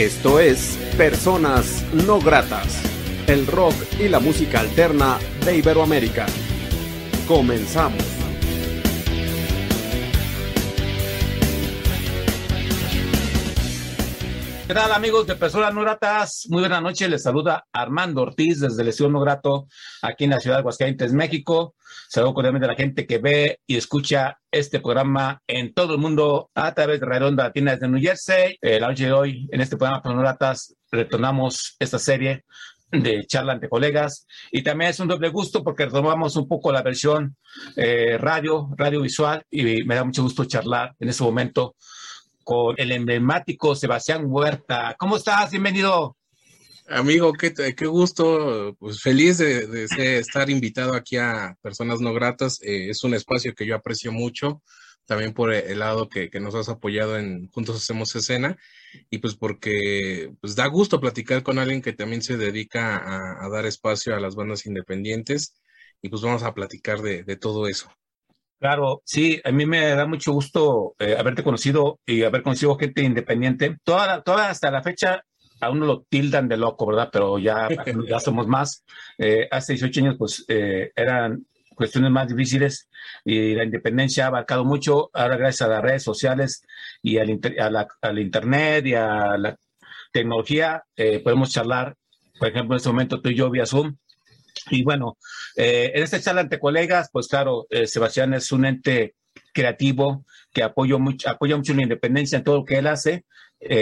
Esto es Personas No Gratas, el rock y la música alterna de Iberoamérica. Comenzamos. ¿Qué tal, amigos de Personas No Gratas? Muy buena noche, les saluda Armando Ortiz desde el Estudio No Grato, aquí en la ciudad de Aguascalientes, México. Saludo cordialmente a la gente que ve y escucha este programa en todo el mundo a través de Radio Onda Latina desde New Jersey. La noche de hoy, en este programa Personas No Gratas, retornamos esta serie de charla entre colegas, y también es un doble gusto porque retomamos un poco la versión radiovisual, y me da mucho gusto charlar en este momento con el emblemático Sebastián Huerta. ¿Cómo estás? Bienvenido. Amigo, qué gusto. Pues feliz de estar invitado aquí a Personas No Gratas. Es un espacio que yo aprecio mucho, también por el lado que nos has apoyado en Juntos Hacemos Escena, y pues porque pues da gusto platicar con alguien que también se dedica a dar espacio a las bandas independientes, y pues vamos a platicar de todo eso. Claro, sí, a mí me da mucho gusto haberte conocido y haber conocido gente independiente. Toda hasta la fecha a uno lo tildan de loco, ¿verdad? Pero ya somos más. Hace 18 años pues eran cuestiones más difíciles y la independencia ha abarcado mucho. Ahora, gracias a las redes sociales y al internet y a la tecnología, podemos charlar, por ejemplo, en este momento tú y yo vía Zoom. Y bueno, en esta charla entre colegas, pues claro, Sebastián es un ente creativo que apoya mucho la independencia en todo lo que él hace.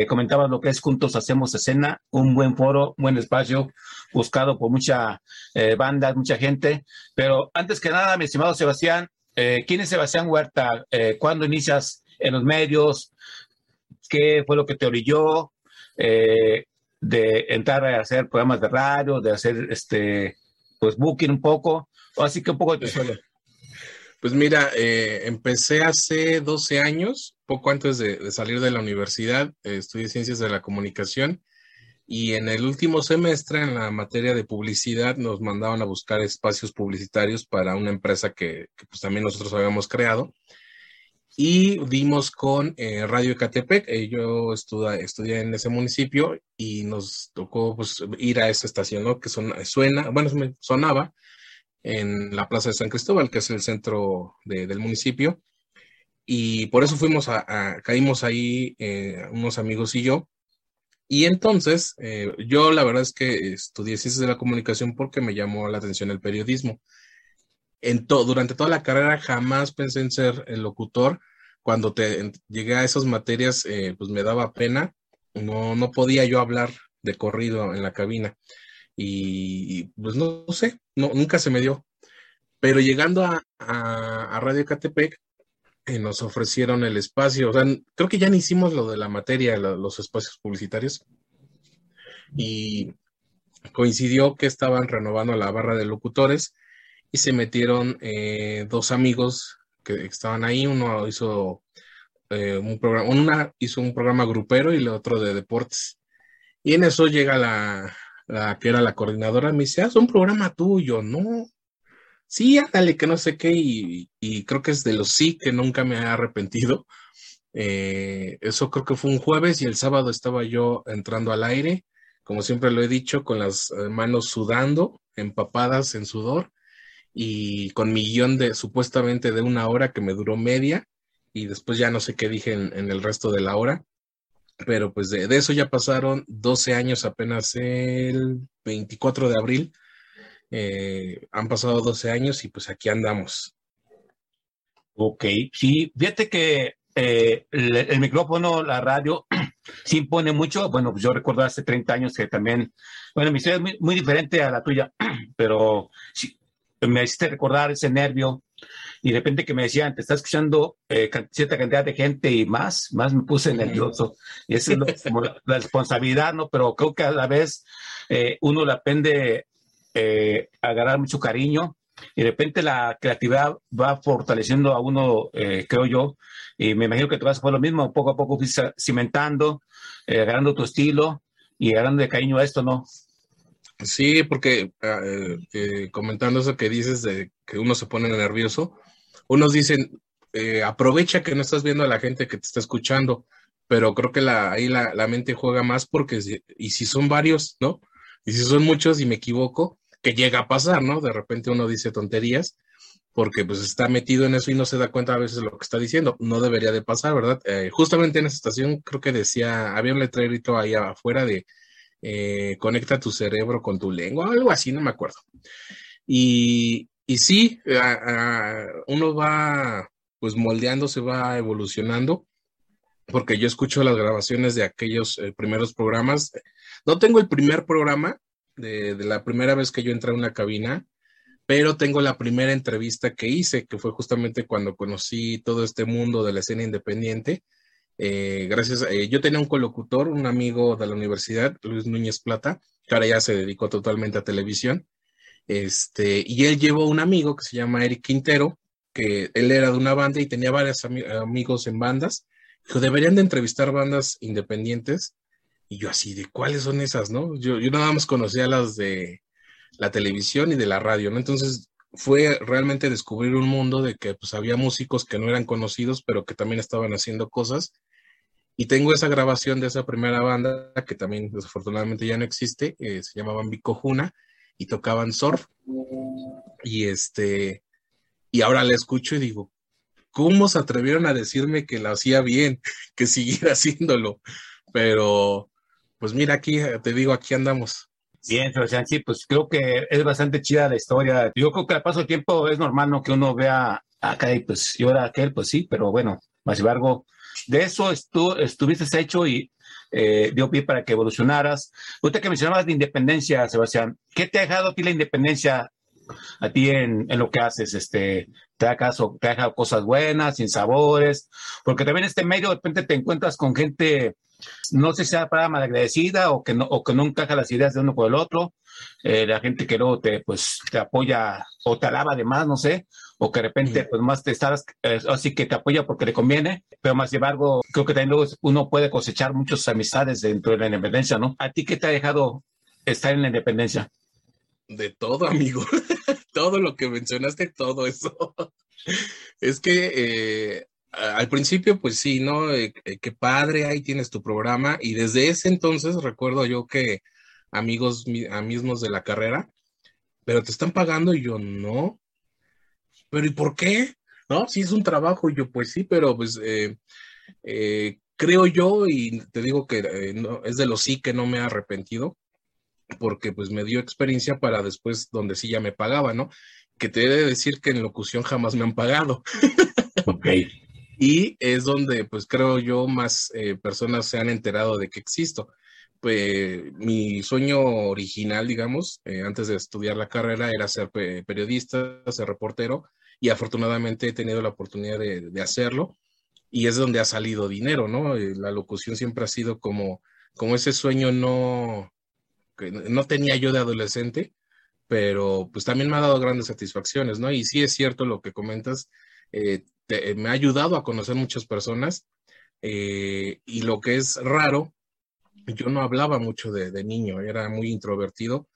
Comentaba lo que es Juntos Hacemos Escena, un buen foro, un buen espacio buscado por mucha banda, mucha gente. Pero antes que nada, mi estimado Sebastián, ¿quién es Sebastián Huerta? ¿Cuándo inicias en los medios? ¿Qué fue lo que te orilló de entrar a hacer programas de radio, de hacer pues booking un poco, así que un poco de tu historia? Pues mira, empecé hace 12 años, poco antes de salir de la universidad. Estudié Ciencias de la Comunicación, y en el último semestre, en la materia de publicidad, nos mandaban a buscar espacios publicitarios para una empresa que pues también nosotros habíamos creado, y dimos con Radio Ecatepec. Yo estudié en ese municipio y nos tocó pues ir a esa estación, ¿no? Que sonaba en la Plaza de San Cristóbal, que es el centro del municipio. Y por eso fuimos caímos ahí unos amigos y yo. Y entonces, yo la verdad es que estudié Ciencias de la Comunicación porque me llamó la atención el periodismo. Durante toda la carrera jamás pensé en ser el locutor. Cuando llegué a esas materias, pues me daba pena. No podía yo hablar de corrido en la cabina. Y pues no sé, nunca se me dio. Pero llegando a Radio Ecatepec, nos ofrecieron el espacio. O sea, creo que ya ni hicimos lo de la materia, los espacios publicitarios. Y coincidió que estaban renovando la barra de locutores. Y se metieron dos amigos que estaban ahí. Uno hizo un programa grupero y el otro de deportes. Y en eso llega la que era la coordinadora, me dice, haz un programa tuyo, ¿no? Sí, ándale, que no sé qué. Y creo que es de los sí que nunca me ha arrepentido. Eso creo que fue un jueves, y el sábado estaba yo entrando al aire, como siempre lo he dicho, con las manos sudando, empapadas en sudor, y con mi guión supuestamente de una hora que me duró media, y después ya no sé qué dije en el resto de la hora. Pero pues de eso ya pasaron 12 años, apenas el 24 de abril. Han pasado 12 años y pues aquí andamos. Ok, sí, fíjate que el micrófono, la radio, sí impone mucho. Bueno, pues yo recuerdo hace 30 años que también, bueno, mi historia es muy, muy diferente a la tuya, pero sí, me hiciste recordar ese nervio, y de repente que me decían, te está escuchando cierta cantidad de gente y más me puse nervioso, y esa es como la responsabilidad, ¿no? Pero creo que a la vez uno le aprende a agarrar mucho cariño, y de repente la creatividad va fortaleciendo a uno, creo yo, y me imagino que tú vas a hacer lo mismo, poco a poco cimentando, agarrando tu estilo y agarrando de cariño a esto, ¿no? Sí, porque comentando eso que dices de que uno se pone nervioso, unos dicen, aprovecha que no estás viendo a la gente que te está escuchando, pero creo que ahí la mente juega más porque, y si son varios, ¿no? Y si son muchos y me equivoco, que llega a pasar, ¿no? De repente uno dice tonterías porque pues está metido en eso y no se da cuenta a veces de lo que está diciendo. No debería de pasar, ¿verdad? Justamente en esa estación creo que decía, había un letrerito ahí afuera de conecta tu cerebro con tu lengua, algo así, no me acuerdo. Y sí, uno va pues moldeándose, va evolucionando, porque yo escucho las grabaciones de aquellos primeros programas. No tengo el primer programa de la primera vez que yo entré a una cabina, pero tengo la primera entrevista que hice, que fue justamente cuando conocí todo este mundo de la escena independiente. Yo tenía un colocutor, un amigo de la universidad, Luis Núñez Plata, que ahora ya se dedicó totalmente a televisión, y él llevó a un amigo que se llama Eric Quintero, que él era de una banda y tenía varios amigos en bandas. Dijo, deberían de entrevistar bandas independientes, y yo así, ¿de cuáles son esas, no? Yo nada más conocía las de la televisión y de la radio, ¿no? Entonces fue realmente descubrir un mundo de que pues había músicos que no eran conocidos, pero que también estaban haciendo cosas, y tengo esa grabación de esa primera banda, que también desafortunadamente ya no existe, se llamaban Bicojuna, y tocaban surf, y ahora la escucho y digo, ¿cómo se atrevieron a decirme que la hacía bien, que siguiera haciéndolo? Pero, pues mira, aquí te digo, aquí andamos. Bien, Sebastián, sí, pues creo que es bastante chida la historia. Yo creo que al paso del tiempo es normal, ¿no? Que uno vea acá y pues yo era aquel, pues sí, pero bueno, más embargo, de eso estuviste hecho y dio pie para que evolucionaras. Usted que mencionabas de independencia, Sebastián, ¿qué te ha dejado a ti la independencia? A ti en lo que haces, te deja cosas buenas, sin sabores, porque también en este medio de repente te encuentras con gente, no sé si sea para malagradecida o que no encaja las ideas de uno con el otro, la gente que luego te apoya o te alaba de más, no sé, o que de repente pues más te estás, así que te apoya porque le conviene, pero más embargo creo que también luego uno puede cosechar muchas amistades dentro de la independencia, ¿no? ¿A ti qué te ha dejado estar en la independencia? De todo, amigo. Todo lo que mencionaste, todo eso. Es que al principio, pues sí, ¿no? Qué padre, ahí tienes tu programa. Y desde ese entonces recuerdo yo que amigos mismos de la carrera, pero te están pagando y yo no. Pero ¿y por qué? ¿No? Sí es un trabajo y yo pues sí, pero pues creo yo y te digo que no, es de lo sí que no me he arrepentido, porque pues me dio experiencia para después donde sí ya me pagaba, ¿no? Que te he de decir que en locución jamás me han pagado. Ok. Y es donde pues creo yo más personas se han enterado de que existo. Pues mi sueño original, digamos, antes de estudiar la carrera era ser periodista, ser reportero, y afortunadamente he tenido la oportunidad de hacerlo, y es donde ha salido dinero, ¿no? La locución siempre ha sido como ese sueño que no tenía yo de adolescente, pero pues también me ha dado grandes satisfacciones, ¿no? Y sí es cierto lo que comentas, me ha ayudado a conocer muchas personas, y lo que es raro, yo no hablaba mucho de niño, era muy introvertido,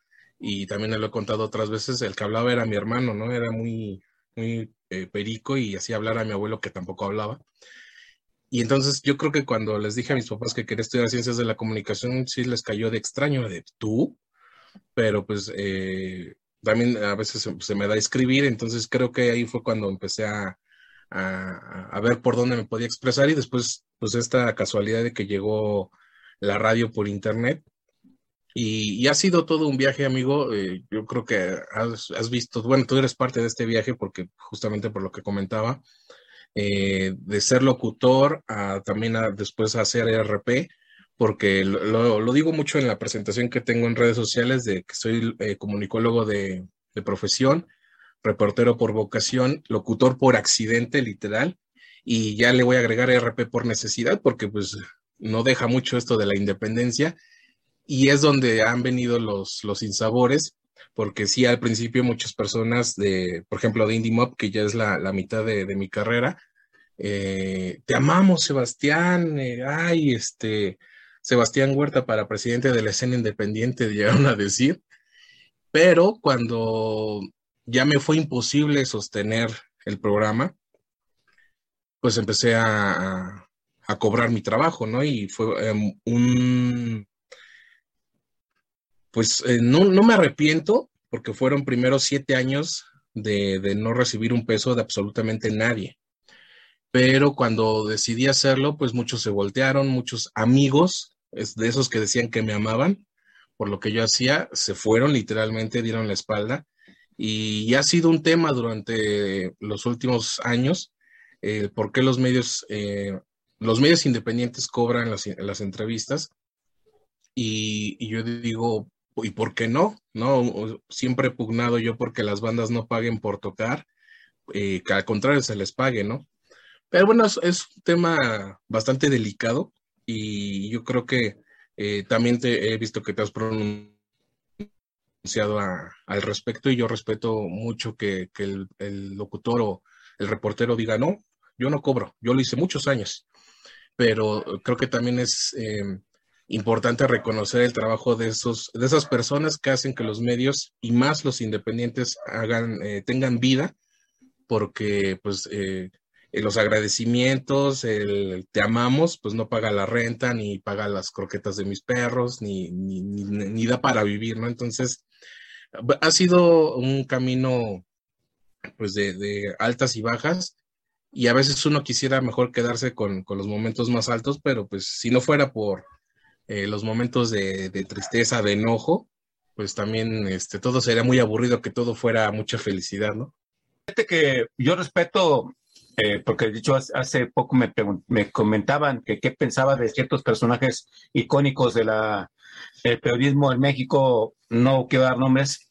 y también lo he contado otras veces, el que hablaba era mi hermano, ¿no? Era muy, muy perico y hacía hablar a mi abuelo que tampoco hablaba. Y entonces yo creo que cuando les dije a mis papás que quería estudiar ciencias de la comunicación, sí les cayó de extraño, de tú, pero pues también a veces se me da escribir, entonces creo que ahí fue cuando empecé a ver por dónde me podía expresar, y después pues esta casualidad de que llegó la radio por internet, y ha sido todo un viaje, amigo. Yo creo que has visto, bueno, tú eres parte de este viaje porque justamente por lo que comentaba, de ser locutor también después hacer RP, porque lo digo mucho en la presentación que tengo en redes sociales de que soy comunicólogo de profesión, reportero por vocación, locutor por accidente literal, y ya le voy a agregar RP por necesidad, porque pues no deja mucho esto de la independencia, y es donde han venido los insabores, porque sí, al principio muchas personas, por ejemplo, de Indie Mob, que ya es la mitad de mi carrera, te amamos, Sebastián, Sebastián Huerta para presidente de la escena independiente, llegaron a decir, pero cuando ya me fue imposible sostener el programa, pues empecé a a cobrar mi trabajo, ¿no? Y fue no me arrepiento, porque fueron primeros 7 años de no recibir un peso de absolutamente nadie. Pero cuando decidí hacerlo, pues muchos se voltearon, muchos amigos, de esos que decían que me amaban por lo que yo hacía, se fueron literalmente, dieron la espalda. Y ha sido un tema durante los últimos años, por qué los medios independientes cobran las entrevistas. Y yo digo, ¿y por qué no? ¿No? Siempre he pugnado yo porque las bandas no paguen por tocar, que al contrario se les pague, ¿no? Pero bueno, es un tema bastante delicado y yo creo que también he visto que te has pronunciado al respecto, y yo respeto mucho que el locutor o el reportero diga, no, yo no cobro, yo lo hice muchos años, pero creo que también es... importante reconocer el trabajo de esas personas que hacen que los medios y más los independientes tengan vida, porque pues los agradecimientos, el te amamos, pues no paga la renta, ni paga las croquetas de mis perros, ni da para vivir, ¿no? Entonces ha sido un camino pues de altas y bajas, y a veces uno quisiera mejor quedarse con los momentos más altos, pero pues si no fuera por los momentos de tristeza, de enojo, pues también todo sería muy aburrido, que todo fuera mucha felicidad, ¿no? Fíjate que yo respeto, porque de hecho hace poco me comentaban que qué pensaba de ciertos personajes icónicos del periodismo en México, no quiero dar nombres,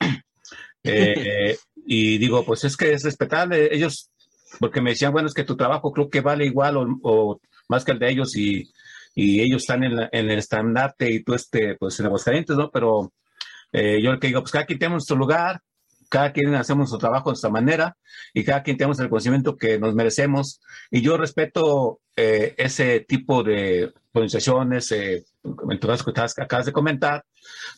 y digo, pues es que es respetable, ellos, porque me decían, bueno, es que tu trabajo creo que vale igual o más que el de ellos, y ellos están en el estandarte y tú pues en Aguascalientes, ¿no? Pero yo que digo, pues cada quien tenemos nuestro lugar, cada quien hacemos nuestro trabajo de nuestra manera y cada quien tenemos el conocimiento que nos merecemos, y yo respeto ese tipo de pronunciaciones, en tu caso que acabas de comentar,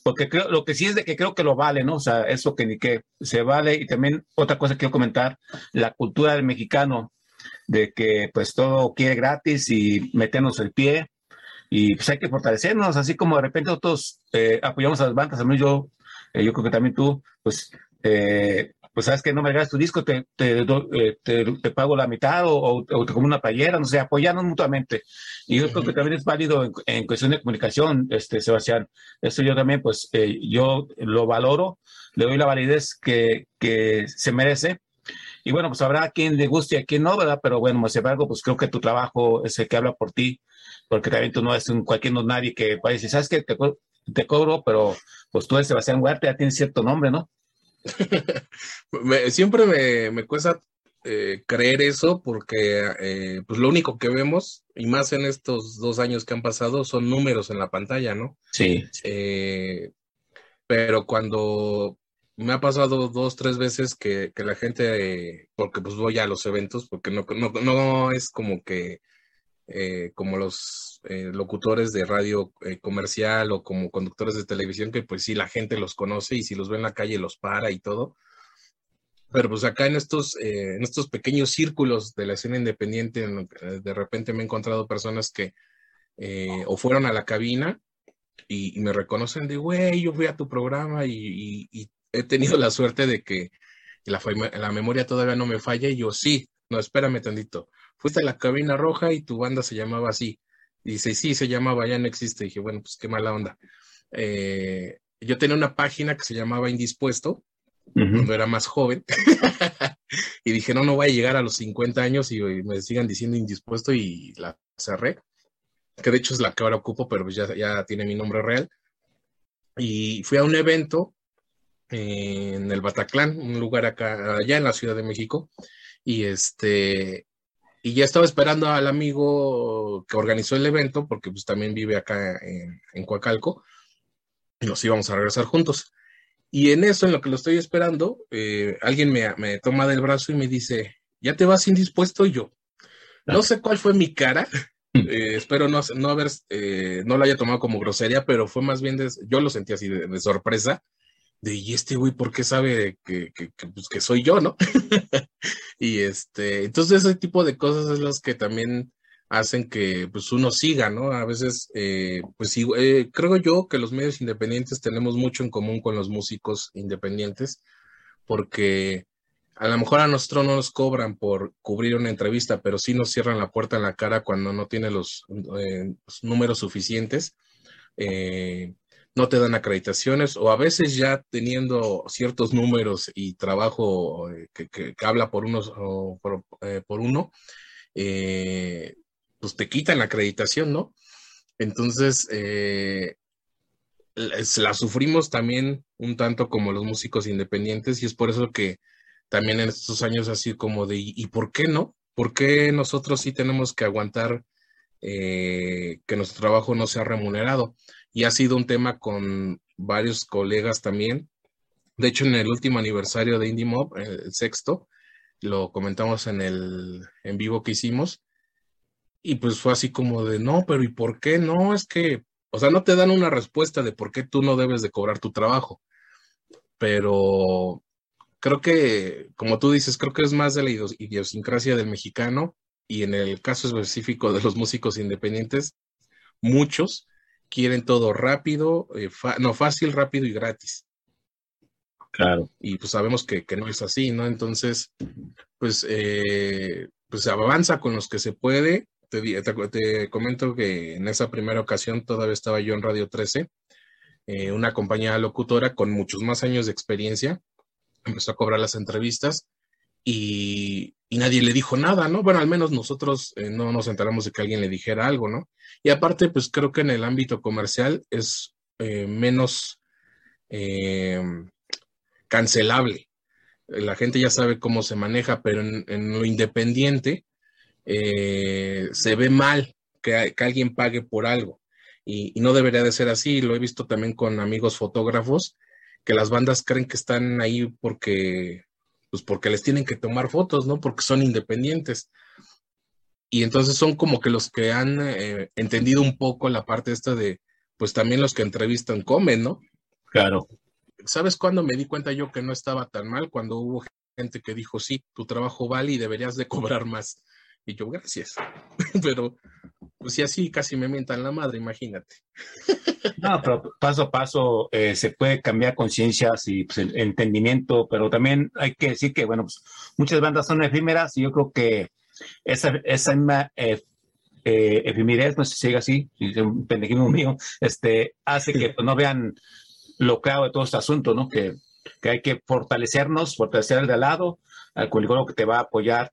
porque lo que sí es de que creo que lo vale, ¿no? O sea, eso que ni que se vale. Y también otra cosa que quiero comentar, la cultura del mexicano, de que pues todo quiere gratis y meternos el pie. Y pues hay que fortalecernos, así como de repente nosotros apoyamos a las bandas, a mí yo creo que también tú, pues sabes que no me regalas tu disco, te pago la mitad o te como una playera, no sé, apoyarnos mutuamente. Y yo creo que también es válido en cuestión de comunicación, Sebastián. Esto yo también, pues yo lo valoro, le doy la validez que se merece. Y bueno, pues habrá a quien le guste y a quien no, ¿verdad? Pero bueno, más sin embargo, pues creo que tu trabajo es el que habla por ti, porque también tú no eres nadie que vaya a decir, ¿sabes qué? Te cobro, pero pues tú eres Sebastián Huerta, ya tienes cierto nombre, ¿no? Siempre me cuesta creer eso, porque pues lo único que vemos, y más en estos 2 años que han pasado, son números en la pantalla, ¿no? Sí. Pero cuando me ha pasado 2, 3 veces que la gente, porque pues voy a los eventos, porque no es como que... como los locutores de radio comercial o como conductores de televisión, que pues sí, la gente los conoce y si los ve en la calle los para y todo, pero pues acá en estos pequeños círculos de la escena independiente, de repente me he encontrado personas que o fueron a la cabina y me reconocen de, güey, yo fui a tu programa, y he tenido la suerte de que la memoria todavía no me falla, y yo, sí, no, espérame tantito, fuiste a la cabina roja y tu banda se llamaba así. Dice, sí, se llamaba, ya no existe. Y dije, bueno, pues qué mala onda. Yo tenía una página que se llamaba Indispuesto, cuando era más joven. Y dije, no voy a llegar a los 50 años y me sigan diciendo Indispuesto, y la cerré. Que de hecho es la que ahora ocupo, pero ya tiene mi nombre real. Y fui a un evento en el Bataclan, un lugar allá en la Ciudad de México. Y ya estaba esperando al amigo que organizó el evento, porque pues también vive acá en Coacalco, y nos íbamos a regresar juntos. Y en eso, en lo que lo estoy esperando, alguien me toma del brazo y me dice, ¿ya te vas Indispuesto? Y yo, no sé cuál fue mi cara, espero no lo haya tomado como grosería, pero fue más bien, yo lo sentí así de sorpresa, ¿y este güey por qué sabe que soy yo, no? Y entonces ese tipo de cosas es las que también hacen que pues uno siga, ¿no? A veces, pues creo yo que los medios independientes tenemos mucho en común con los músicos independientes, porque a lo mejor a nosotros no nos cobran por cubrir una entrevista, pero sí nos cierran la puerta en la cara cuando no tiene los números suficientes, no te dan acreditaciones, o a veces ya teniendo ciertos números y trabajo que habla por unos o por uno, pues te quitan la acreditación, ¿no? Entonces, la sufrimos también un tanto como los músicos independientes, y es por eso que también en estos años así como de, ¿y por qué no? ¿Por qué nosotros sí tenemos que aguantar que nuestro trabajo no sea remunerado? Y ha sido un tema con varios colegas también. De hecho, en el último aniversario de Indie Mob, el sexto, lo comentamos en el en vivo que hicimos, y pues fue así como de, no, pero ¿y por qué no? Es que, o sea, no te dan una respuesta de por qué tú no debes de cobrar tu trabajo, pero creo que, como tú dices, creo que es más de la idiosincrasia del mexicano, y en el caso específico de los músicos independientes, muchos quieren todo rápido, fácil, rápido y gratis. Claro. Y pues sabemos que no es así, ¿no? Entonces, pues avanza con los que se puede. Te comento que en esa primera ocasión todavía estaba yo en Radio 13, una compañera locutora con muchos más años de experiencia, empezó a cobrar las entrevistas y nadie le dijo nada, ¿no? Bueno, al menos nosotros no nos enteramos de que alguien le dijera algo, ¿no? Y aparte, pues creo que en el ámbito comercial es menos cancelable. La gente ya sabe cómo se maneja, pero en lo independiente se ve mal que alguien pague por algo. Y no debería de ser así. Lo he visto también con amigos fotógrafos, que las bandas creen que están ahí porque les tienen que tomar fotos, ¿no? Porque son independientes. Y entonces son como que los que han entendido un poco la parte esta de, pues también los que entrevistan comen, ¿no? Claro. ¿Sabes cuándo me di cuenta yo que no estaba tan mal? Cuando hubo gente que dijo, sí, tu trabajo vale y deberías de cobrar más. Y yo, gracias. Pero, pues si así casi me mientan la madre, imagínate. No, pero paso a paso se puede cambiar conciencias y pues, el entendimiento, pero también hay que decir que, bueno, pues, muchas bandas son efímeras y yo creo que esa misma efímeridad, no sé si se diga así, es un pendejismo mío, hace que pues, no vean lo claro de todo este asunto, ¿no? Que hay que fortalecer al de al lado, al comunicador que te va a apoyar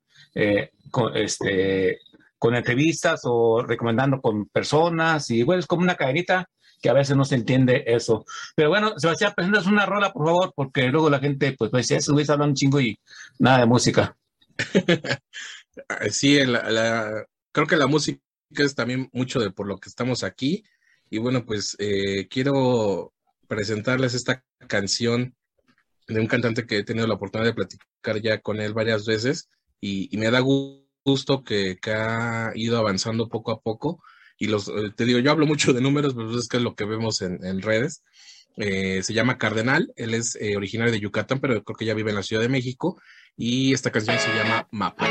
con entrevistas o recomendando con personas, y bueno, es como una cadenita que a veces no se entiende eso. Pero bueno, Sebastián, preséntanos una rola, por favor, porque luego la gente pues va a decir, eso güeyes hablan un chingo y nada de música. Sí, creo que la música es también mucho de por lo que estamos aquí, y bueno, pues quiero presentarles esta canción de un cantante que he tenido la oportunidad de platicar ya con él varias veces, y me da gusto que ha ido avanzando poco a poco, y te digo, yo hablo mucho de números, pero es que es lo que vemos en redes. Se llama Cardenal, él es originario de Yucatán, pero creo que ya vive en la Ciudad de México, y esta canción se llama Mapa.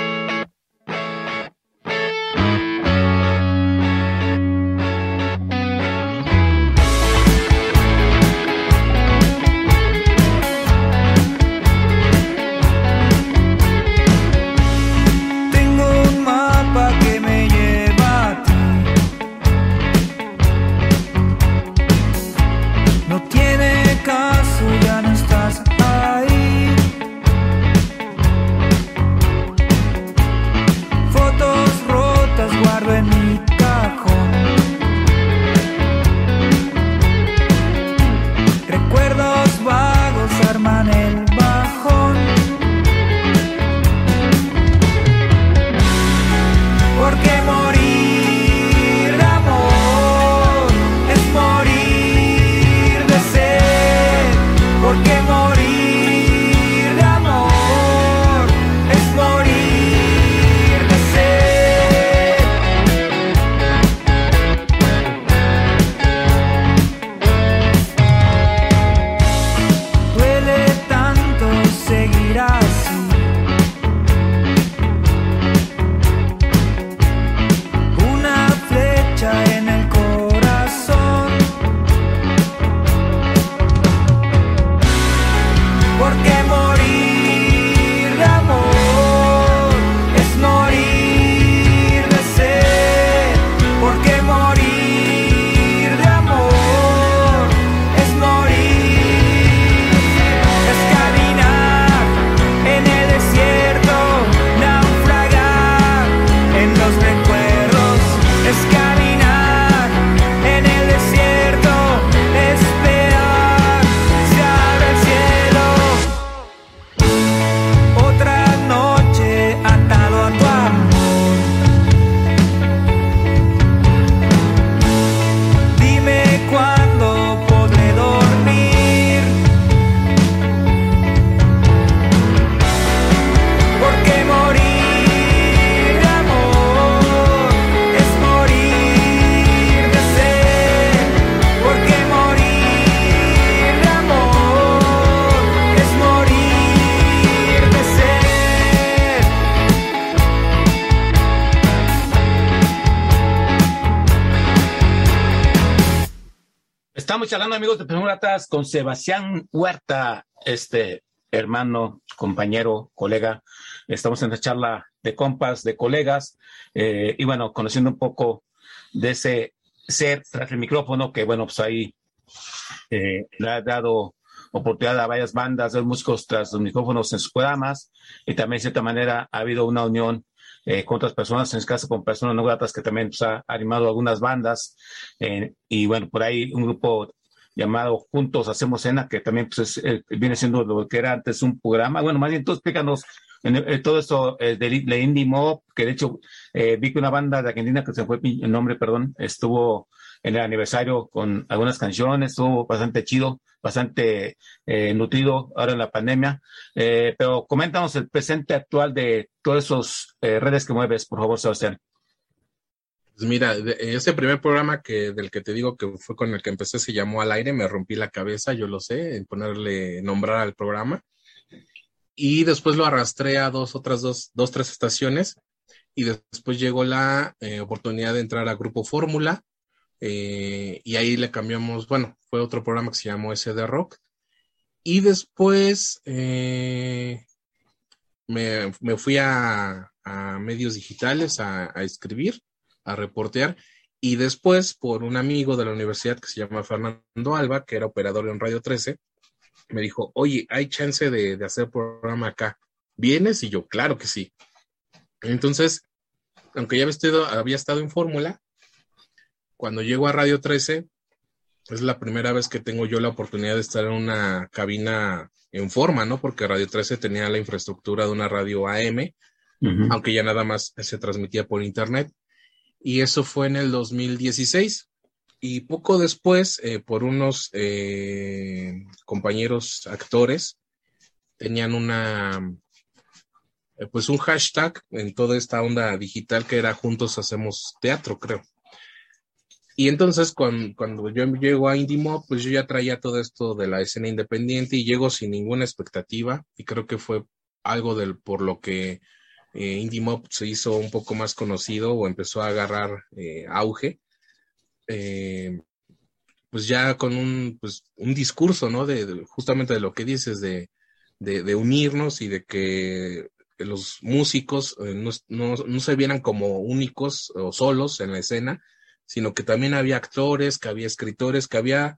Estamos charlando, amigos de Personas No Gratas, con Sebastián Huerta, hermano, compañero, colega. Estamos en la charla de compas, de colegas, y bueno, conociendo un poco de ese ser tras el micrófono que, bueno, pues ahí le ha dado oportunidad a varias bandas, de músicos tras los micrófonos en sus programas, y también, de cierta manera, ha habido una unión con otras personas, en este caso con Personas No Gratas, que también pues, ha animado algunas bandas, y bueno, por ahí un grupo llamado Juntos Hacemos Escena, que también pues, viene siendo lo que era antes un programa. Bueno, más bien, tú explícanos todo esto de Indie Mob, que de hecho vi que una banda de Argentina, que se fue el nombre, perdón, estuvo en el aniversario con algunas canciones, estuvo bastante chido, bastante nutrido ahora en la pandemia, pero coméntanos el presente actual de todas esas redes que mueves, por favor, Sebastián. Mira, ese primer programa del que te digo que fue con el que empecé se llamó Al Aire, me rompí la cabeza, yo lo sé, en nombrar al programa, y después lo arrastré a tres estaciones, y después llegó la oportunidad de entrar a Grupo Fórmula, y ahí le cambiamos, bueno, fue otro programa que se llamó SD Rock, y después me fui a medios digitales a escribir, a reportear, y después por un amigo de la universidad que se llama Fernando Alba, que era operador en Radio 13, me dijo, oye, hay chance de hacer programa acá, ¿vienes? Y yo, claro que sí. Entonces, aunque ya había estado en Fórmula, cuando llego a Radio 13, es la primera vez que tengo yo la oportunidad de estar en una cabina en forma, ¿no? Porque Radio 13 tenía la infraestructura de una radio AM, uh-huh, aunque ya nada más se transmitía por internet. Y eso fue en el 2016. Y poco después, por unos compañeros actores, tenían un hashtag en toda esta onda digital que era Juntos Hacemos Teatro, creo. Y entonces cuando yo llego a Indie Mob, pues yo ya traía todo esto de la escena independiente y llego sin ninguna expectativa, y creo que fue algo por lo que Indie Mob se hizo un poco más conocido o empezó a agarrar auge, pues ya con un discurso, ¿no? Justamente de lo que dices, de unirnos y de que los músicos no se vieran como únicos o solos en la escena, sino que también había actores, que había escritores, que había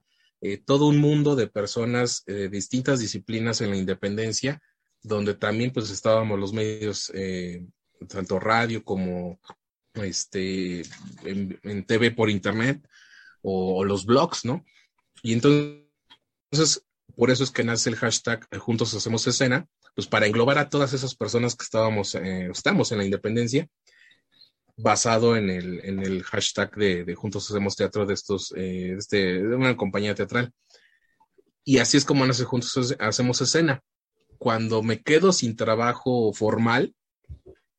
todo un mundo de personas de distintas disciplinas en la independencia, donde también pues estábamos los medios, tanto radio como en TV por internet, o los blogs, ¿no? Y entonces, por eso es que nace el hashtag Juntos Hacemos Escena, pues para englobar a todas esas personas que estamos en la independencia, basado en el hashtag de Juntos Hacemos Teatro de una compañía teatral. Y así es como nace Juntos Hacemos Escena. Cuando me quedo sin trabajo formal,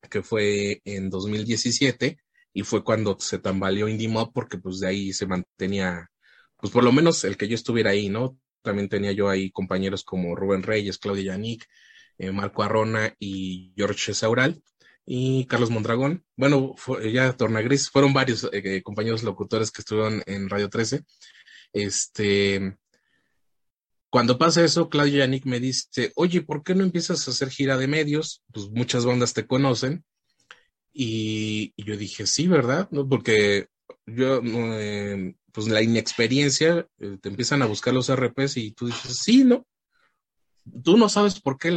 que fue en 2017, y fue cuando se tambaleó Indie Mob, porque pues de ahí se mantenía, pues por lo menos el que yo estuviera ahí, ¿no? También tenía yo ahí compañeros como Rubén Reyes, Claudia Yannick, Marco Arrona y George Saural, y Carlos Mondragón, bueno, ya Tornagris, fueron varios compañeros locutores que estuvieron en Radio 13. Cuando pasa eso, Claudia Yannick me dice, oye, ¿por qué no empiezas a hacer gira de medios? Pues muchas bandas te conocen, y yo dije, sí, ¿verdad? ¿No? Porque yo, pues la inexperiencia, te empiezan a buscar los RPs y tú dices, sí, ¿no? Tú no sabes por qué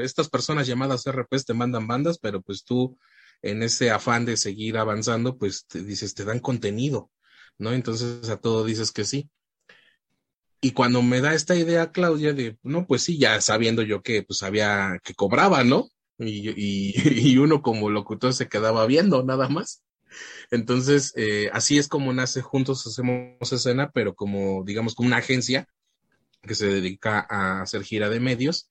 estas personas llamadas RPs te mandan bandas, pero pues tú, en ese afán de seguir avanzando, pues te dan contenido, ¿no? Entonces a todo dices que sí. Y cuando me da esta idea Claudia de, no, pues sí, ya sabiendo yo que pues había, que cobraba, ¿no? Y uno como locutor se quedaba viendo nada más. Entonces, así es como nace Juntos Hacemos Escena, pero como, digamos, como una agencia que se dedica a hacer gira de medios,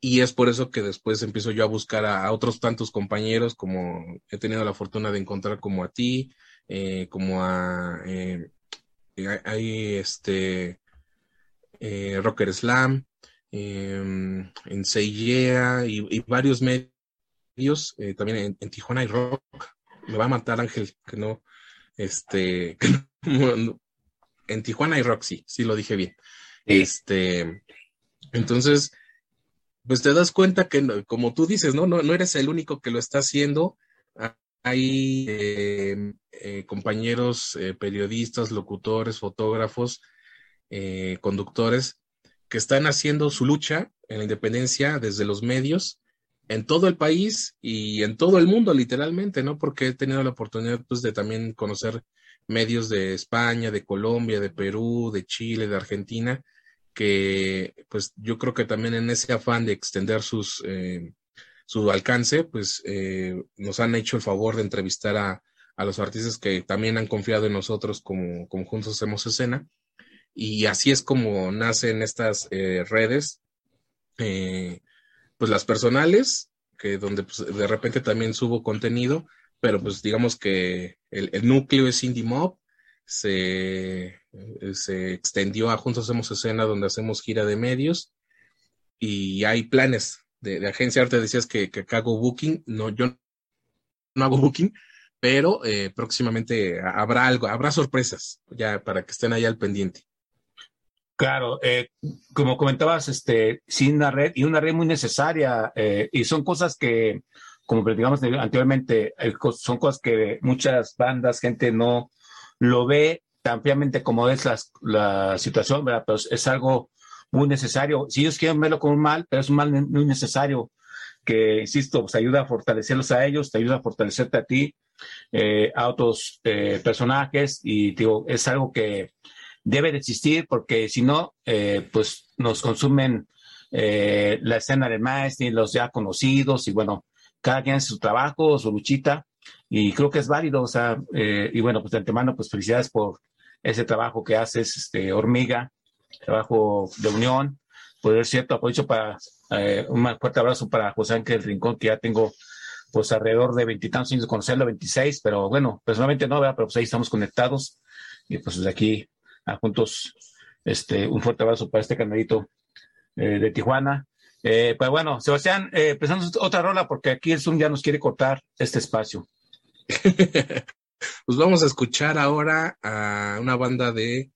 y es por eso que después empiezo yo a buscar a otros tantos compañeros, como he tenido la fortuna de encontrar como a ti, como a Rocker Slam, en Seiyea, y varios medios, también en Tijuana hay rock. Me va a matar Ángel, que no, en Tijuana hay Roxy, sí lo dije bien. Sí. Entonces, pues te das cuenta que, no, como tú dices, no eres el único que lo está haciendo. Hay compañeros periodistas, locutores, fotógrafos, conductores que están haciendo su lucha en la independencia desde los medios en todo el país y en todo el mundo, literalmente, ¿no? Porque he tenido la oportunidad, pues, de también conocer medios de España, de Colombia, de Perú, de Chile, de Argentina, que, pues, yo creo que también en ese afán de extender su alcance, pues, nos han hecho el favor de entrevistar a los artistas que también han confiado en nosotros como Juntos Hacemos Escena. Y así es como nacen estas redes, pues las personales, que donde pues, de repente también subo contenido, pero pues digamos que el núcleo es Indie Mob, se extendió a Juntos Hacemos Escena, donde hacemos gira de medios, y hay planes de agencia. Arte decías que acá hago booking, no, yo no hago booking, pero próximamente habrá algo, habrá sorpresas, ya para que estén ahí al pendiente. Claro, como comentabas, sí, una red, y una red muy necesaria, y son cosas que, como platicamos anteriormente, son cosas que muchas bandas, gente no lo ve tan ampliamente como es la situación, ¿verdad? Pero es algo muy necesario. Si ellos quieren verlo como un mal, pero es un mal muy necesario, que, insisto, pues ayuda a fortalecerlos a ellos, te ayuda a fortalecerte a ti, a otros personajes, y digo, es algo que debe de existir, porque si no, pues nos consumen la escena del maestro, los ya conocidos, y bueno, cada quien hace su trabajo, su luchita, y creo que es válido, o sea, y bueno, pues de antemano, pues felicidades por ese trabajo que haces, hormiga, trabajo de unión, por cierto, aprovecho para un fuerte abrazo para José Ángel Rincón, que ya tengo, pues alrededor de 20 años de conocerlo, 26, pero bueno, personalmente no, ¿verdad? Pero pues ahí estamos conectados, y pues desde aquí, Juntos, un fuerte abrazo para este canalito de Tijuana. Pues bueno, Sebastián, empezamos otra rola porque aquí el Zoom ya nos quiere cortar este espacio. Pues vamos a escuchar ahora a una banda de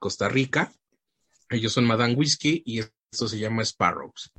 Costa Rica. Ellos son Madame Whisky y esto se llama Sparrows.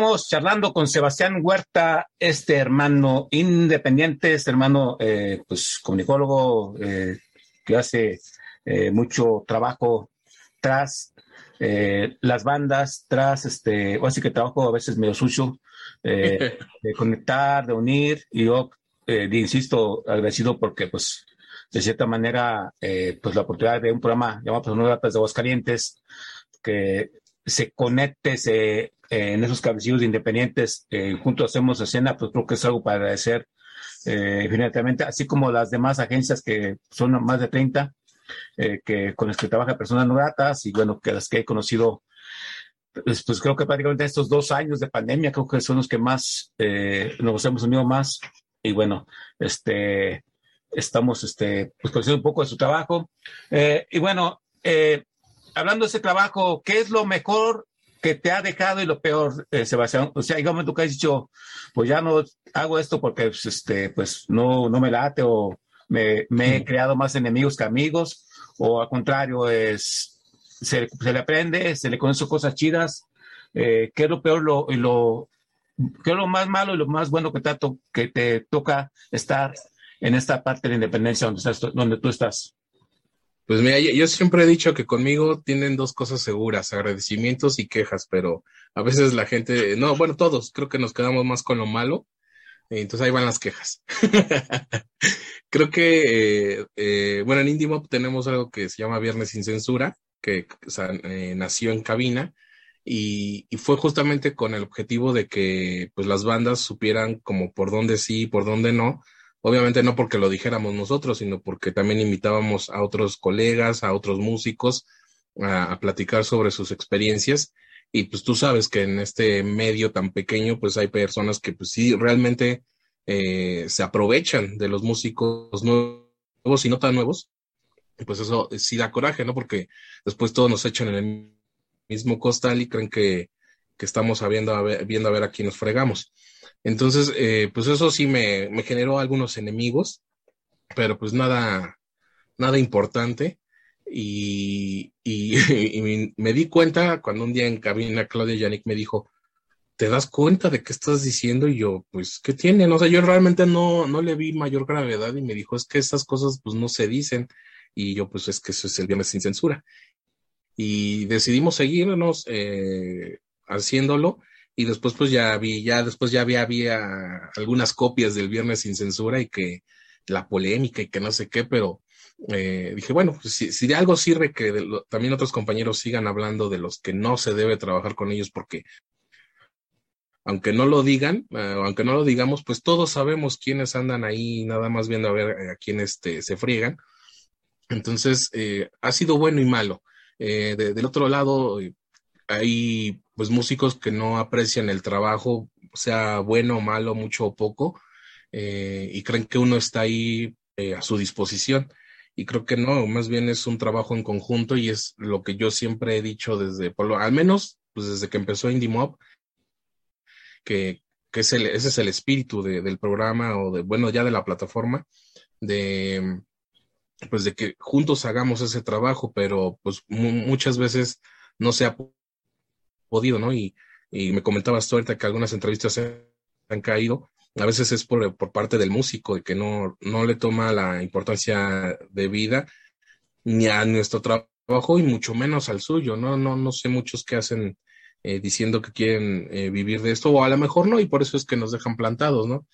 Estamos charlando con Sebastián Huerta, este hermano independiente, este hermano comunicólogo que hace mucho trabajo tras las bandas, tras o así que trabajo a veces medio sucio, de conectar, de unir, y yo insisto, agradecido porque pues de cierta manera la oportunidad de un programa llamado Personas No Gratas de Aguascalientes que se conecte, en esos cabecillos independientes, juntos hacemos escena, pues creo que es algo para agradecer infinitamente, así como las demás agencias que son más de 30 que con las que trabaja Personas No Gratas, y bueno, que las que he conocido, pues creo que prácticamente estos 2 años de pandemia, creo que son los que más nos hemos unido más, y bueno, estamos conociendo un poco de su trabajo, y bueno, hablando de ese trabajo, ¿qué es lo mejor que te ha dejado y lo peor, Sebastián? O sea, digamos, tú que has dicho, pues ya no hago esto porque no me late, o me he creado más enemigos que amigos, o al contrario, se le aprende, se le conocen cosas chidas. ¿Qué es lo peor qué es lo más malo y lo más bueno que te toca estar en esta parte de la independencia donde tú estás? Pues mira, yo siempre he dicho que conmigo tienen 2 cosas seguras, agradecimientos y quejas, pero a veces la gente, no, bueno, todos, creo que nos quedamos más con lo malo, entonces ahí van las quejas. Creo que, en Indie Mob tenemos algo que se llama Viernes Sin Censura, que nació en cabina, y fue justamente con el objetivo de que pues las bandas supieran como por dónde sí y por dónde no. Obviamente no porque lo dijéramos nosotros, sino porque también invitábamos a otros colegas, a otros músicos, a platicar sobre sus experiencias. Y pues tú sabes que en este medio tan pequeño, pues hay personas que pues sí realmente se aprovechan de los músicos nuevos y no tan nuevos. Y pues eso sí da coraje, ¿no? Porque después todos nos echan en el mismo costal y creen que estamos viendo a ver a quién nos fregamos. Entonces, pues eso sí me generó algunos enemigos, pero pues nada importante. Y me di cuenta cuando un día en cabina Claudia Yannick me dijo, ¿te das cuenta de qué estás diciendo? Y yo, pues, ¿qué tienen? O sea, yo realmente no le vi mayor gravedad, y me dijo, es que esas cosas pues no se dicen. Y yo, pues, es que eso es el Viernes Sin Censura. Y decidimos seguirnos haciéndolo. Y después pues había algunas copias del Viernes Sin Censura y que la polémica y que no sé qué, pero dije, bueno, pues si de algo sirve que también otros compañeros sigan hablando de los que no se debe trabajar con ellos, porque aunque no lo digan, aunque no lo digamos, pues todos sabemos quiénes andan ahí nada más viendo a ver a quién se friegan. Entonces ha sido bueno y malo. Del otro lado hay pues músicos que no aprecian el trabajo, sea bueno o malo, mucho o poco, y creen que uno está ahí a su disposición, y creo que no, más bien es un trabajo en conjunto, y es lo que yo siempre he dicho desde, al menos pues desde que empezó Indie Mob, que ese es el espíritu del programa, o ya de la plataforma, de que juntos hagamos ese trabajo, pero pues muchas veces no se ha podido, ¿no? Y me comentabas tú ahorita que algunas entrevistas se han caído, a veces es por parte del músico, de que no le toma la importancia debida ni a nuestro trabajo y mucho menos al suyo, ¿no? No sé muchos que hacen diciendo que quieren vivir de esto, o a lo mejor no, y por eso es que nos dejan plantados, ¿no?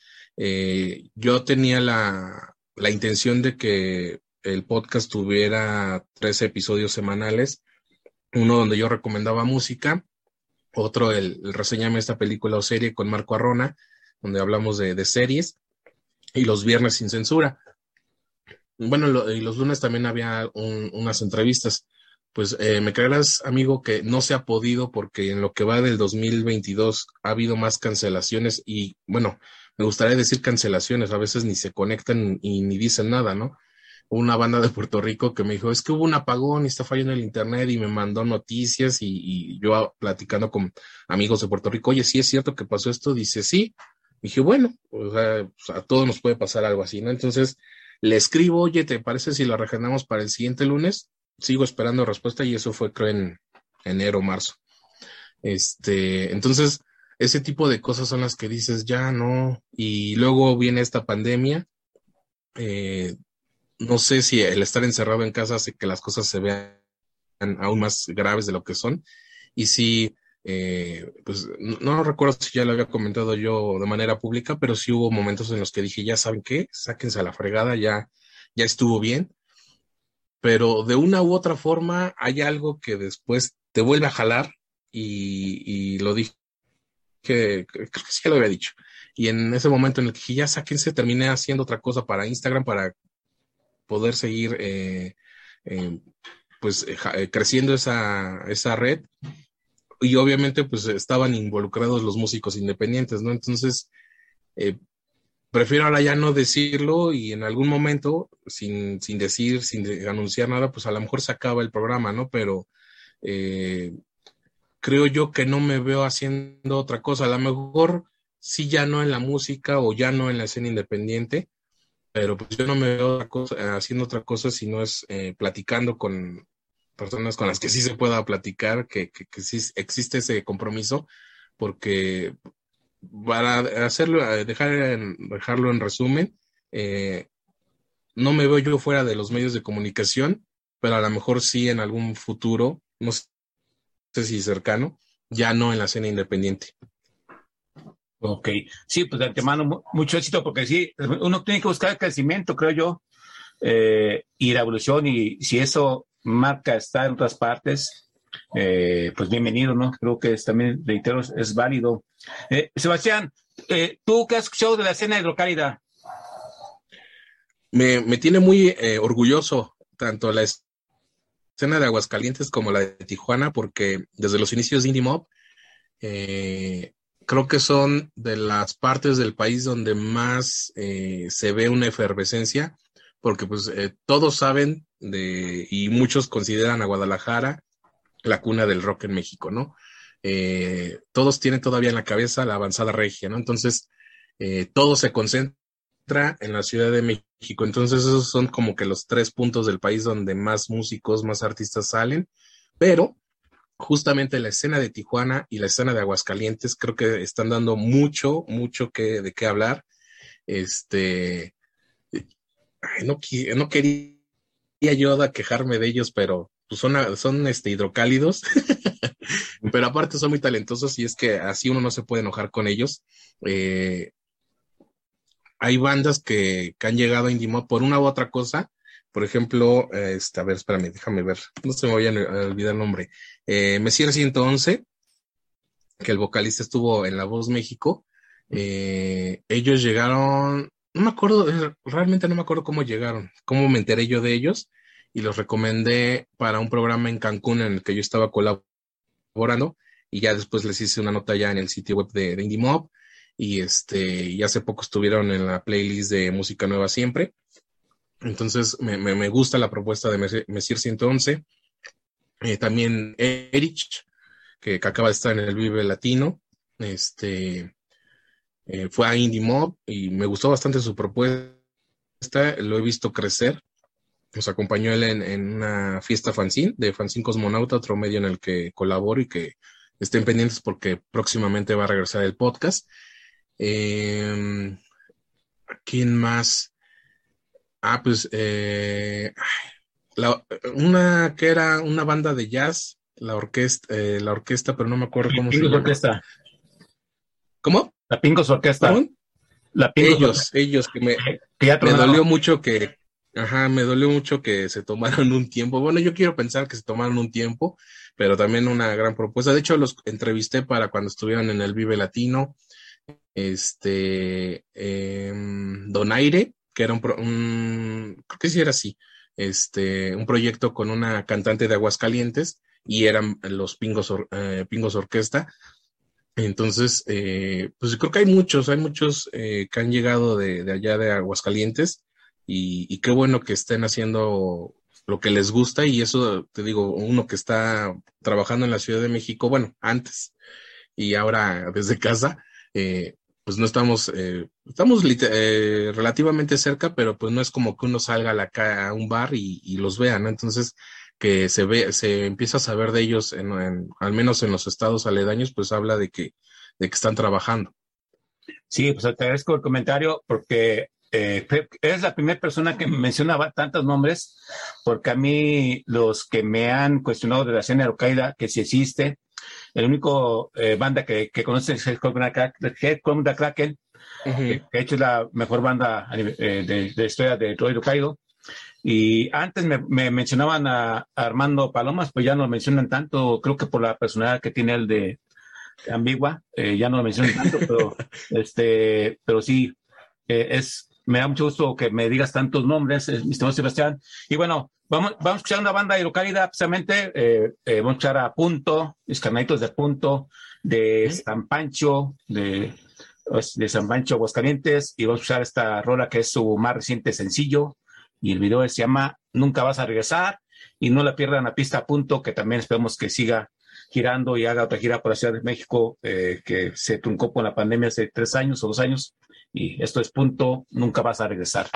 Yo tenía la intención de que el podcast tuviera 3 episodios semanales, uno donde yo recomendaba música, otro, el reseñame esta película o serie con Marco Arrona, donde hablamos de series, y los Viernes Sin Censura. Bueno, y los lunes también había unas entrevistas. Pues me creerás, amigo, que no se ha podido porque en lo que va del 2022 ha habido más cancelaciones y, bueno, me gustaría decir cancelaciones, a veces ni se conectan y ni dicen nada, ¿no? Una banda de Puerto Rico que me dijo, es que hubo un apagón y está fallando el internet, y me mandó noticias, y yo platicando con amigos de Puerto Rico, oye, ¿sí es cierto que pasó esto? Dice, sí. Dije, bueno, o sea, a todos nos puede pasar algo así, ¿no? Entonces le escribo, oye, ¿te parece si la regeneramos para el siguiente lunes? Sigo esperando respuesta, y eso fue, creo, en enero, marzo. Entonces Ese tipo de cosas son las que dices, ya no. Y luego viene esta pandemia. No sé si el estar encerrado en casa hace que las cosas se vean aún más graves de lo que son. Y sí, pues no recuerdo si ya lo había comentado yo de manera pública, pero sí hubo momentos en los que dije, ya saben qué, sáquense a la fregada, ya estuvo bien. Pero de una u otra forma hay algo que después te vuelve a jalar y lo dije, que creo que sí lo había dicho, y en ese momento en el que dije, ya sáquense, terminé haciendo otra cosa para Instagram para poder seguir creciendo esa red, y obviamente pues estaban involucrados los músicos independientes, ¿no? Entonces prefiero ahora ya no decirlo, y en algún momento sin anunciar nada, pues a lo mejor se acaba el programa, ¿no? Pero creo yo que no me veo haciendo otra cosa. A lo mejor sí ya no en la música o ya no en la escena independiente, pero pues yo no me veo haciendo otra cosa si no es platicando con personas con las que sí se pueda platicar, que sí existe ese compromiso, porque para dejarlo en resumen, no me veo yo fuera de los medios de comunicación, pero a lo mejor sí en algún futuro, no sé, y cercano, ya no en la escena independiente. Ok, sí, pues de antemano mucho éxito, porque sí, uno tiene que buscar crecimiento, creo yo, y la evolución, y si eso marca está en otras partes, pues bienvenido, ¿no? Creo que es, también, reitero, es válido. Sebastián, ¿tú qué has escuchado de la escena hidrocálida? Me tiene muy orgulloso, tanto la escena de Aguascalientes como la de Tijuana, porque desde los inicios de Indie Mob creo que son de las partes del país donde más se ve una efervescencia, porque pues todos saben y muchos consideran a Guadalajara la cuna del rock en México, ¿no? Todos tienen todavía en la cabeza la avanzada regia, ¿no? Entonces todo se concentra en la Ciudad de México. Entonces esos son como que los tres puntos del país donde más músicos, más artistas salen, pero justamente la escena de Tijuana y la escena de Aguascalientes creo que están dando mucho de qué hablar. No quería yo quejarme de ellos, pero pues son hidrocálidos, pero aparte son muy talentosos, y es que así uno no se puede enojar con ellos. Hay bandas que han llegado a Indie Mob por una u otra cosa. Por ejemplo, a ver, espérame, déjame ver. No se me voy a olvidar el nombre. Messier 111, que el vocalista estuvo en La Voz México. Ellos llegaron, no me acuerdo, realmente no me acuerdo cómo llegaron, cómo me enteré yo de ellos, y los recomendé para un programa en Cancún en el que yo estaba colaborando, y ya después les hice una nota ya en el sitio web de Indie Mob. Y hace poco estuvieron en la playlist de Música Nueva Siempre. Entonces me gusta la propuesta de Messier 111. También Erich, que acaba de estar en el Vive Latino, fue a Indie Mob y me gustó bastante su propuesta. Lo he visto crecer. Nos acompañó él en una fiesta fanzine de Fanzine Cosmonauta, otro medio en el que colaboro, y que estén pendientes porque próximamente va a regresar el podcast. ¿Quién más? Una que era una banda de jazz, la orquesta, pero no me acuerdo cómo se llama. Pingo's Orquesta. ¿Cómo? La Pingo's Orquesta. ¿Perdón? La Pingo's Orquesta. Ellos me dolió mucho me dolió mucho que se tomaron un tiempo. Bueno, yo quiero pensar que se tomaron un tiempo, pero también una gran propuesta. De hecho, los entrevisté para cuando estuvieron en el Vive Latino. Donaire, que era creo que sí era así, un proyecto con una cantante de Aguascalientes, y eran los Pingo's Orquesta. Entonces, pues creo que hay muchos que han llegado de allá de Aguascalientes, y qué bueno que estén haciendo lo que les gusta, y eso, te digo, uno que está trabajando en la Ciudad de México, bueno, antes y ahora desde casa, pues no estamos relativamente cerca, pero pues no es como que uno salga a un bar y los vea, ¿no? Entonces, que se empieza a saber de ellos, al menos en los estados aledaños, pues habla de que de que están trabajando. Sí, pues te agradezco el comentario porque eres la primera persona que mencionaba tantos nombres, porque a mí los que me han cuestionado de la escena araucaida, que si existe, el único banda que conoce es Head Conda Crack, que de hecho es la mejor banda de historia de Troy Araucairo. Y antes me mencionaban a Armando Palomas, pues ya no lo mencionan tanto, creo que por la personalidad que tiene él de ambigua, ya no lo mencionan tanto, pero, pero sí, me da mucho gusto que me digas tantos nombres, mi estimado Sebastián. Y bueno, vamos a escuchar una banda localidad precisamente, vamos a escuchar a Punto, los carnaditos de Punto, de San Pancho, de San Pancho, Aguascalientes, y vamos a escuchar esta rola que es su más reciente sencillo, y el video se llama Nunca Vas a Regresar, y no la pierdan a Pista Punto, que también esperamos que siga girando y haga otra gira por la Ciudad de México, que se truncó por la pandemia hace 3 años o 2 años, y esto es Punto, Nunca Vas a Regresar.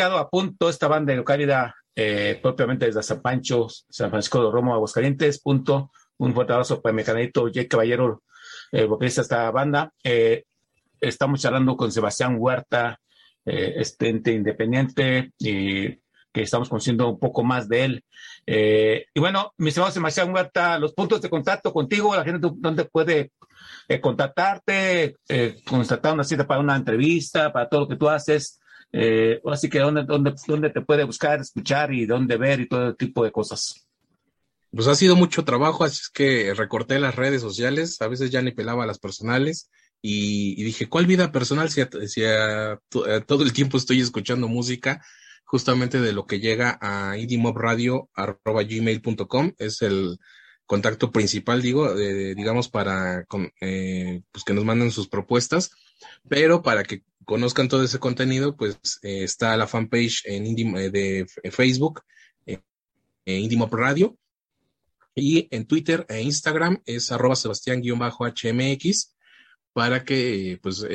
A Punto, esta banda de localidad propiamente desde San Pancho, San Francisco de Romo, Aguascalientes. Punto, un fuerte abrazo para mi canadito Jake Caballero, el vocalista de esta banda. Estamos charlando con Sebastián Huerta, este ente independiente, y que estamos conociendo un poco más de él. Y bueno, mi estimado Sebastián Huerta, los puntos de contacto contigo, la gente donde puede contactarte, constatar una cita para una entrevista, para todo lo que tú haces. Así que, ¿dónde te puede buscar, escuchar y dónde ver y todo tipo de cosas? Pues ha sido mucho trabajo, así es que recorté las redes sociales, a veces ya ni pelaba las personales, y dije, ¿cuál vida personal si todo el tiempo estoy escuchando música? Justamente de lo que llega a indiemobradio@gmail.com, es el contacto principal, digamos, para pues que nos manden sus propuestas, pero para que conozcan todo ese contenido, pues está la fanpage en de Facebook, Indie Mob Radio, y en Twitter e Instagram es @Sebastián-HMX, para que pues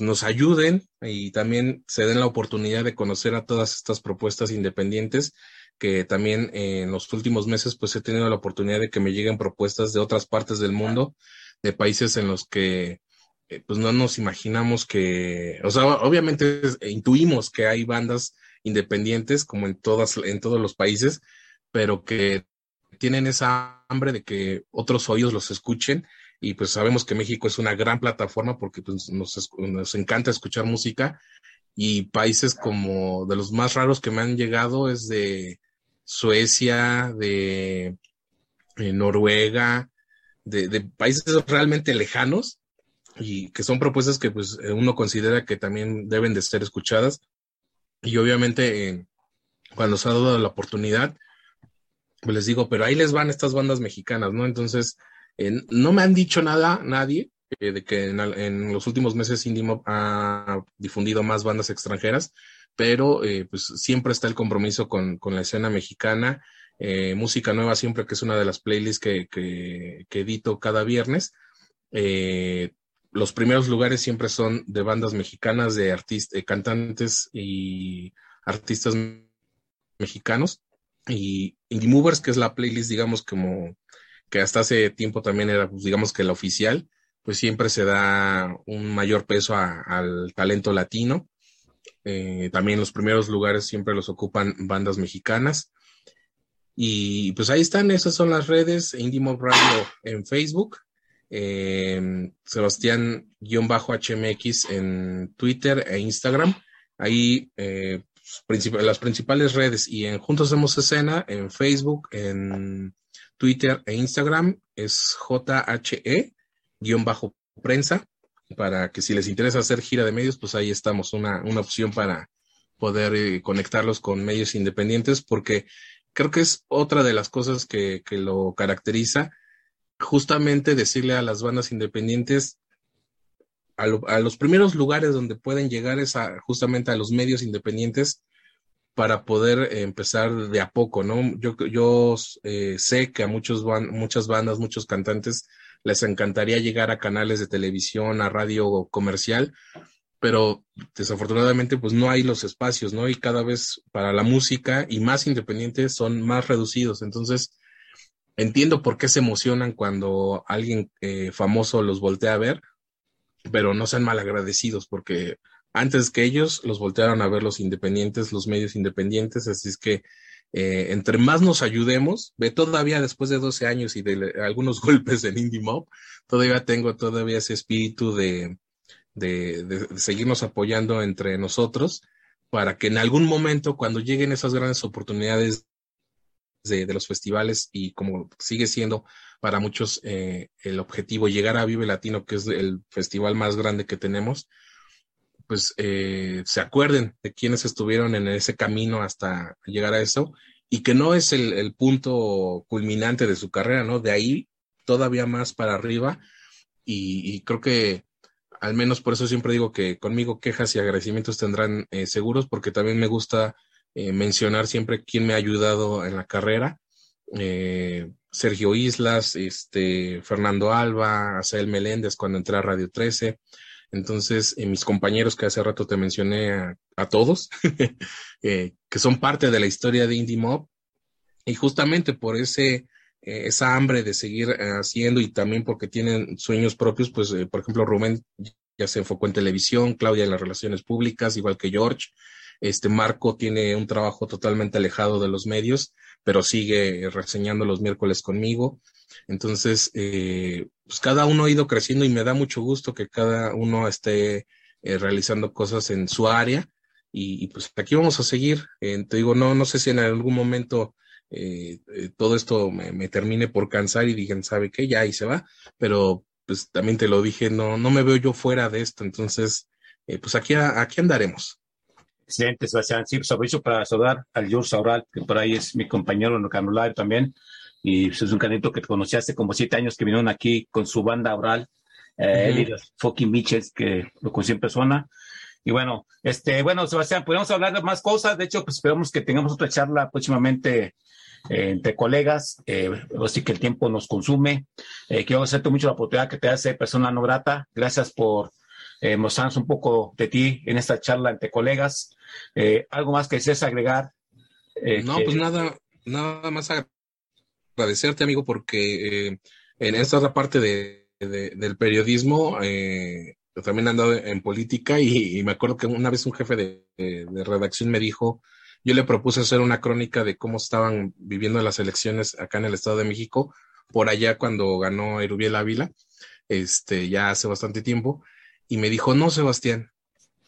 nos ayuden y también se den la oportunidad de conocer a todas estas propuestas independientes, que también en los últimos meses pues he tenido la oportunidad de que me lleguen propuestas de otras partes del mundo, de países en los que pues no nos imaginamos que, o sea, obviamente intuimos que hay bandas independientes como en todos los países, pero que tienen esa hambre de que otros oídos los escuchen, y pues sabemos que México es una gran plataforma porque pues nos encanta escuchar música, y países como de los más raros que me han llegado es de Suecia, de Noruega, de países realmente lejanos, y que son propuestas que pues uno considera que también deben de ser escuchadas, y obviamente cuando se ha dado la oportunidad, pues les digo, pero ahí les van estas bandas mexicanas, ¿no? Entonces, no me han dicho nada, nadie, de que en los últimos meses Indie Mob ha difundido más bandas extranjeras, pero pues siempre está el compromiso con la escena mexicana, Música Nueva Siempre, que es una de las playlists que edito cada viernes. Los primeros lugares siempre son de bandas mexicanas, de cantantes y artistas mexicanos, y Indie Movers, que es la playlist, digamos, como que hasta hace tiempo también era, pues, digamos que la oficial, pues siempre se da un mayor peso al talento latino. También los primeros lugares siempre los ocupan bandas mexicanas. Y pues ahí están, esas son las redes, Indie Mob Radio en Facebook, Sebastián-HMX en Twitter e Instagram. Ahí las principales redes, y en Juntos Hacemos Escena, en Facebook, en Twitter e Instagram es JHE_prensa, para que si les interesa hacer gira de medios, pues ahí estamos, una opción para poder conectarlos con medios independientes, porque creo que es otra de las cosas que lo caracteriza, justamente decirle a las bandas independientes, a los primeros lugares donde pueden llegar es justamente a los medios independientes, para poder empezar de a poco, ¿no? Yo sé que a muchas bandas, muchos cantantes les encantaría llegar a canales de televisión, a radio comercial, pero desafortunadamente pues no hay los espacios, ¿no? Y cada vez para la música y más independientes son más reducidos. Entonces entiendo por qué se emocionan cuando alguien famoso los voltea a ver, pero no sean malagradecidos, porque antes que ellos los voltearon a ver los independientes, los medios independientes, así es que entre más nos ayudemos, todavía después de 12 años y de algunos golpes en Indie Mob, todavía tengo ese espíritu de seguirnos apoyando entre nosotros, para que en algún momento, cuando lleguen esas grandes oportunidades de los festivales, y como sigue siendo para muchos el objetivo, llegar a Vive Latino, que es el festival más grande que tenemos, pues se acuerden de quienes estuvieron en ese camino hasta llegar a eso, y que no es el punto culminante de su carrera, ¿no? De ahí todavía más para arriba, y creo que al menos por eso siempre digo que conmigo quejas y agradecimientos tendrán seguros, porque también me gusta mencionar siempre quién me ha ayudado en la carrera, Sergio Islas, Fernando Alba, Azael Meléndez cuando entré a Radio 13, entonces, mis compañeros que hace rato te mencioné a todos, que son parte de la historia de Indie Mob, y justamente por esa hambre de seguir haciendo, y también porque tienen sueños propios, pues, por ejemplo, Rubén ya se enfocó en televisión, Claudia en las relaciones públicas, igual que George, Marco tiene un trabajo totalmente alejado de los medios, pero sigue reseñando los miércoles conmigo. Entonces, pues cada uno ha ido creciendo, y me da mucho gusto que cada uno esté realizando cosas en su área, y pues aquí vamos a seguir. Te digo, no sé si en algún momento todo esto me termine por cansar y digan, ¿sabe qué? Ya, ahí se va. Pero pues también te lo dije, no me veo yo fuera de esto. Entonces, pues aquí andaremos. Excelente, Sebastián. Sí, pues aprovecho para saludar al George Saural, que por ahí es mi compañero en el canal live también. Y es un canito que conocí hace como 7 años, que vinieron aquí con su banda oral. Él y los fucking Mitchells, que lo conocí en persona. Y bueno, Sebastián, podemos hablar de más cosas. De hecho, pues esperamos que tengamos otra charla próximamente entre colegas. Así que el tiempo nos consume. Quiero agradecerte mucho la oportunidad que te hace Persona No Grata. Gracias por mostrarnos un poco de ti en esta charla entre colegas. ¿Algo más que desees agregar? Pues nada más agradecerte, amigo, porque en esta otra parte del periodismo, también he andado en política y me acuerdo que una vez un jefe de redacción me dijo, yo le propuse hacer una crónica de cómo estaban viviendo las elecciones acá en el Estado de México, por allá cuando ganó Erubiel Ávila, ya hace bastante tiempo, y me dijo, no, Sebastián,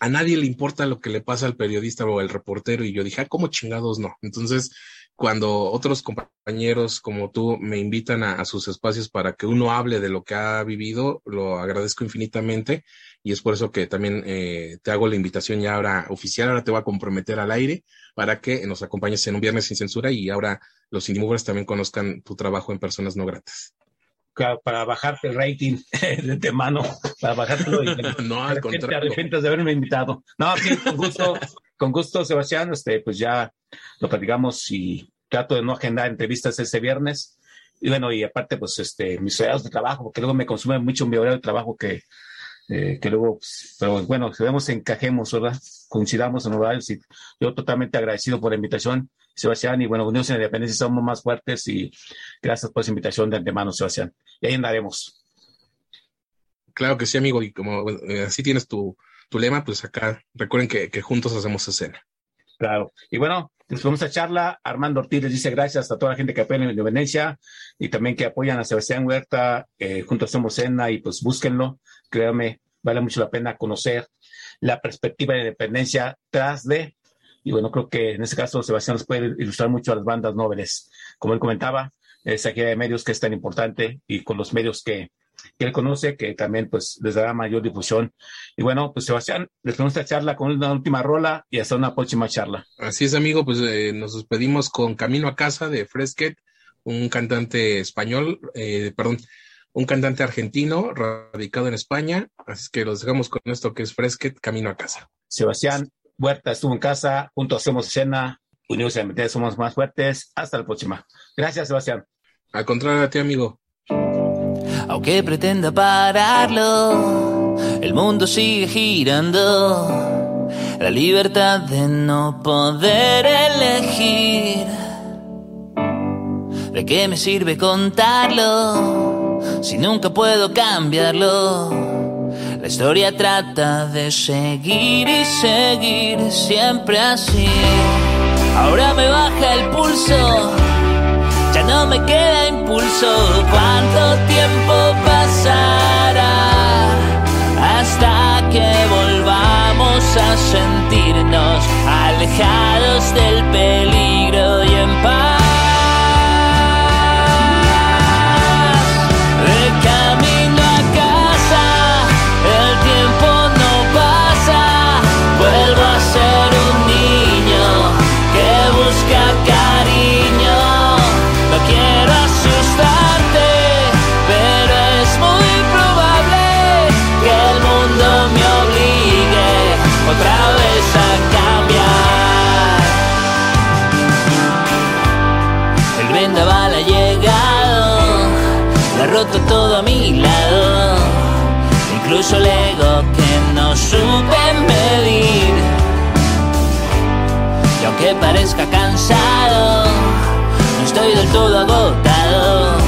a nadie le importa lo que le pasa al periodista o al reportero, y yo dije, ¿cómo chingados no? Entonces, cuando otros compañeros como tú me invitan a sus espacios para que uno hable de lo que ha vivido, lo agradezco infinitamente, y es por eso que también te hago la invitación ya ahora oficial, ahora te voy a comprometer al aire para que nos acompañes en un Viernes Sin Censura y ahora los Indie Movers también conozcan tu trabajo en Personas No Gratas. Claro, para bajarte el rating de mano, para bajártelo. No, al contrario. Te arrepientes de haberme invitado. No, sí, con gusto. Con gusto, Sebastián, pues ya lo platicamos y trato de no agendar entrevistas este viernes. Y bueno, y aparte, pues, mis horarios de trabajo, porque luego me consume mucho mi horario de trabajo que luego, pues, pero bueno, si vemos, encajemos, ¿verdad? Coincidamos en horarios y yo totalmente agradecido por la invitación, Sebastián. Y bueno, Unidos en la Independencia somos más fuertes y gracias por esa invitación de antemano, Sebastián. Y ahí andaremos. Claro que sí, amigo, y como así tienes tu lema, pues acá recuerden que juntos hacemos escena. Claro, y bueno, nos vamos a charla. Armando Ortiz les dice gracias a toda la gente que apoya en la Independencia y también que apoyan a Sebastián Huerta, Juntos Hacemos Escena, y pues búsquenlo, créanme, vale mucho la pena conocer la perspectiva de la Independencia tras de, y bueno, creo que en este caso Sebastián nos puede ilustrar mucho a las bandas nobles, como él comentaba, esa gira de medios que es tan importante y con los medios que él conoce, que también pues les dará mayor difusión. Y bueno, pues Sebastián, les ponemos esta charla con una última rola y hasta una próxima charla. Así es, amigo, pues nos despedimos con Camino a Casa de Fresquet, un cantante un cantante argentino radicado en España, así que los dejamos con esto que es Fresquet, Camino a Casa. Sebastián Huerta estuvo en casa, juntos hacemos escena, unidos en la mente somos más fuertes, hasta la próxima. Gracias, Sebastián. Al contrario a ti, amigo. Aunque pretenda pararlo, el mundo sigue girando. La libertad de no poder elegir. ¿De qué me sirve contarlo si nunca puedo cambiarlo? La historia trata de seguir y seguir siempre así. Ahora me baja el pulso, ya no me queda impulso. ¿Cuánto tiempo pasará hasta que volvamos a sentirnos alejados del peligro y en paz? Todo a mi lado, incluso el ego que no supe medir. Y aunque parezca cansado, no estoy del todo agotado.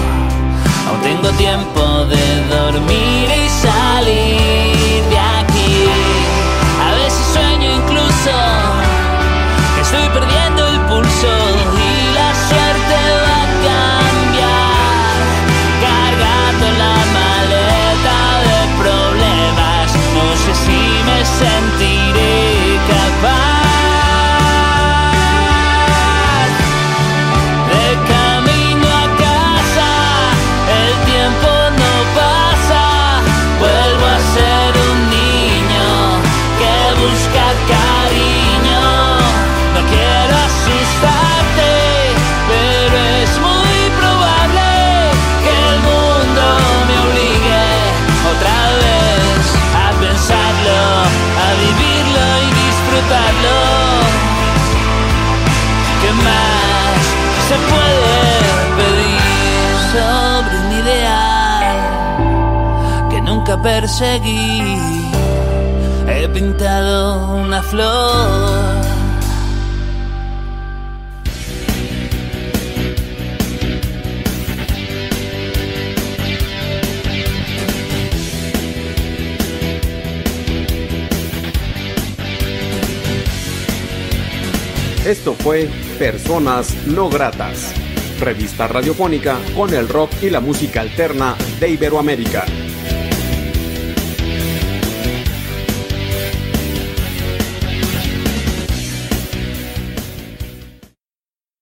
Aún tengo tiempo de dormir y salir de aquí. A veces sueño incluso que estoy perdiendo el pulso y la suerte va a cambiar. No sé si me sentiré capaz de perseguí. He pintado una flor. Esto fue Personas No Gratas, revista radiofónica con el rock y la música alterna de Iberoamérica.